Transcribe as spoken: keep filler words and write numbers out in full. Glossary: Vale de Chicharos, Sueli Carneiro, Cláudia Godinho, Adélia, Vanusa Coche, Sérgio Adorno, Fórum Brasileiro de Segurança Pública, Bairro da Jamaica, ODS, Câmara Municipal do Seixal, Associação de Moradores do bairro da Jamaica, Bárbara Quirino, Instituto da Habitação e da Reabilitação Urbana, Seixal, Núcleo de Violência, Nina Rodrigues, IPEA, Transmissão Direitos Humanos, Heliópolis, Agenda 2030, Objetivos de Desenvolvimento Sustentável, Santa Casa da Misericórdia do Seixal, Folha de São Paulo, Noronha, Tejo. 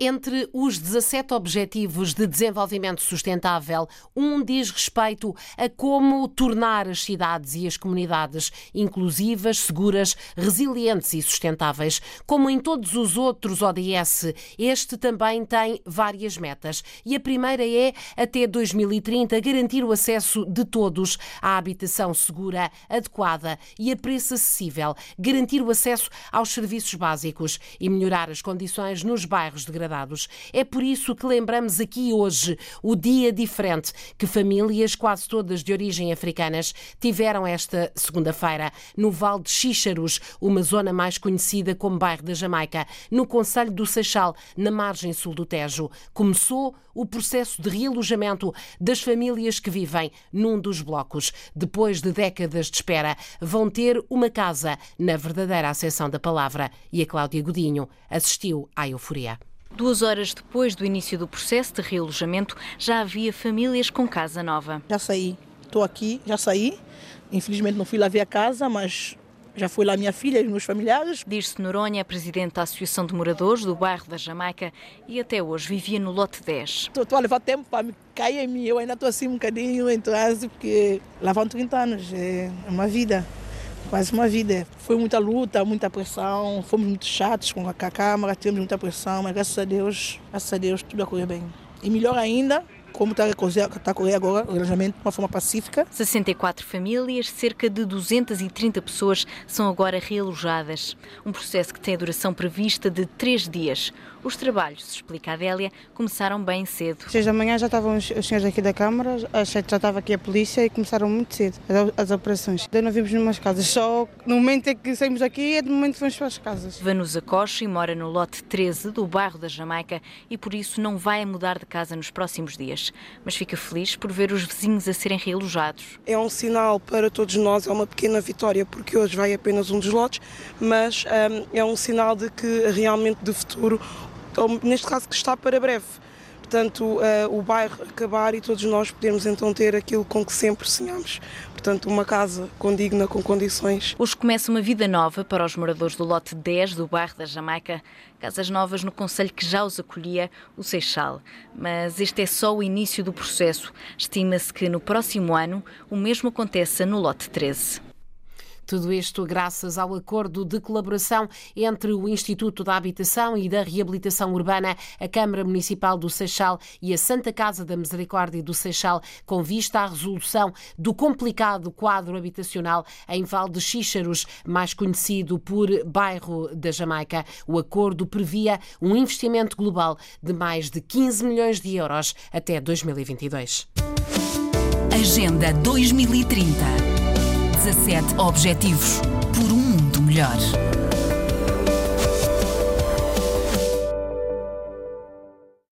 Entre os dezassete Objetivos de Desenvolvimento Sustentável, um diz respeito a como tornar as cidades e as comunidades inclusivas, seguras, resilientes e sustentáveis. Como em todos os outros O D S, este também tem várias metas. E a primeira é, até dois mil e trinta, garantir o acesso de todos à habitação segura, adequada e a preço acessível, garantir o acesso aos serviços básicos e melhorar as condições nos bairros degradados. É por isso que lembramos aqui hoje o Dia Diferente que famílias, quase todas de origem africanas, tiveram esta segunda-feira no Vale de Chicharos, uma zona mais conhecida como Bairro da Jamaica, no concelho do Seixal, na margem sul do Tejo. Começou o processo de realojamento das famílias que vivem num dos blocos. Depois de décadas de espera, vão ter uma casa, na verdadeira acessão da palavra. E a Cláudia Godinho assistiu à euforia. Duas horas depois do início do processo de realojamento, já havia famílias com casa nova. Já saí, estou aqui, já saí. Infelizmente não fui lá ver a casa, mas já foi lá minha filha e os meus familiares. Diz-se Noronha, presidente da Associação de Moradores do bairro da Jamaica, e até hoje vivia no lote dez. Estou a levar tempo para me cair em mim, eu ainda estou assim um bocadinho em transe, porque lá vão trinta anos, é uma vida. Quase uma vida. Foi muita luta, muita pressão, fomos muito chatos com a Câmara, tivemos muita pressão, mas graças a Deus, graças a Deus, tudo a correr bem. E melhor ainda, como está a correr agora o alojamento de uma forma pacífica. sessenta e quatro famílias, cerca de duzentas e trinta pessoas são agora realojadas. Um processo que tem a duração prevista de três dias. Os trabalhos, se explica a Adélia, começaram bem cedo. Às seis da manhã já estavam os senhores aqui da Câmara, às sete já estava aqui a polícia e começaram muito cedo as, as operações. Ainda não vimos nenhumas casas, só no momento em que saímos daqui é de momento que vamos para as casas. Vanusa Coche mora no lote treze do bairro da Jamaica e por isso não vai mudar de casa nos próximos dias. Mas fica feliz por ver os vizinhos a serem realojados. É um sinal para todos nós, é uma pequena vitória, porque hoje vai apenas um dos lotes, mas hum, é um sinal de que realmente de futuro, neste caso que está para breve, portanto uh, o bairro acabar e todos nós podemos então ter aquilo com que sempre sonhamos, portanto uma casa condigna, com condições. Hoje começa uma vida nova para os moradores do lote dez do bairro da Jamaica, casas novas no concelho que já os acolhia, o Seixal. Mas este é só o início do processo, estima-se que no próximo ano o mesmo aconteça no lote treze. Tudo isto graças ao acordo de colaboração entre o Instituto da Habitação e da Reabilitação Urbana, a Câmara Municipal do Seixal e a Santa Casa da Misericórdia do Seixal, com vista à resolução do complicado quadro habitacional em Vale de Chicharos, mais conhecido por Bairro da Jamaica. O acordo previa um investimento global de mais de quinze milhões de euros até dois mil e vinte e dois. Agenda dois mil e trinta. dezassete Objetivos por um mundo melhor.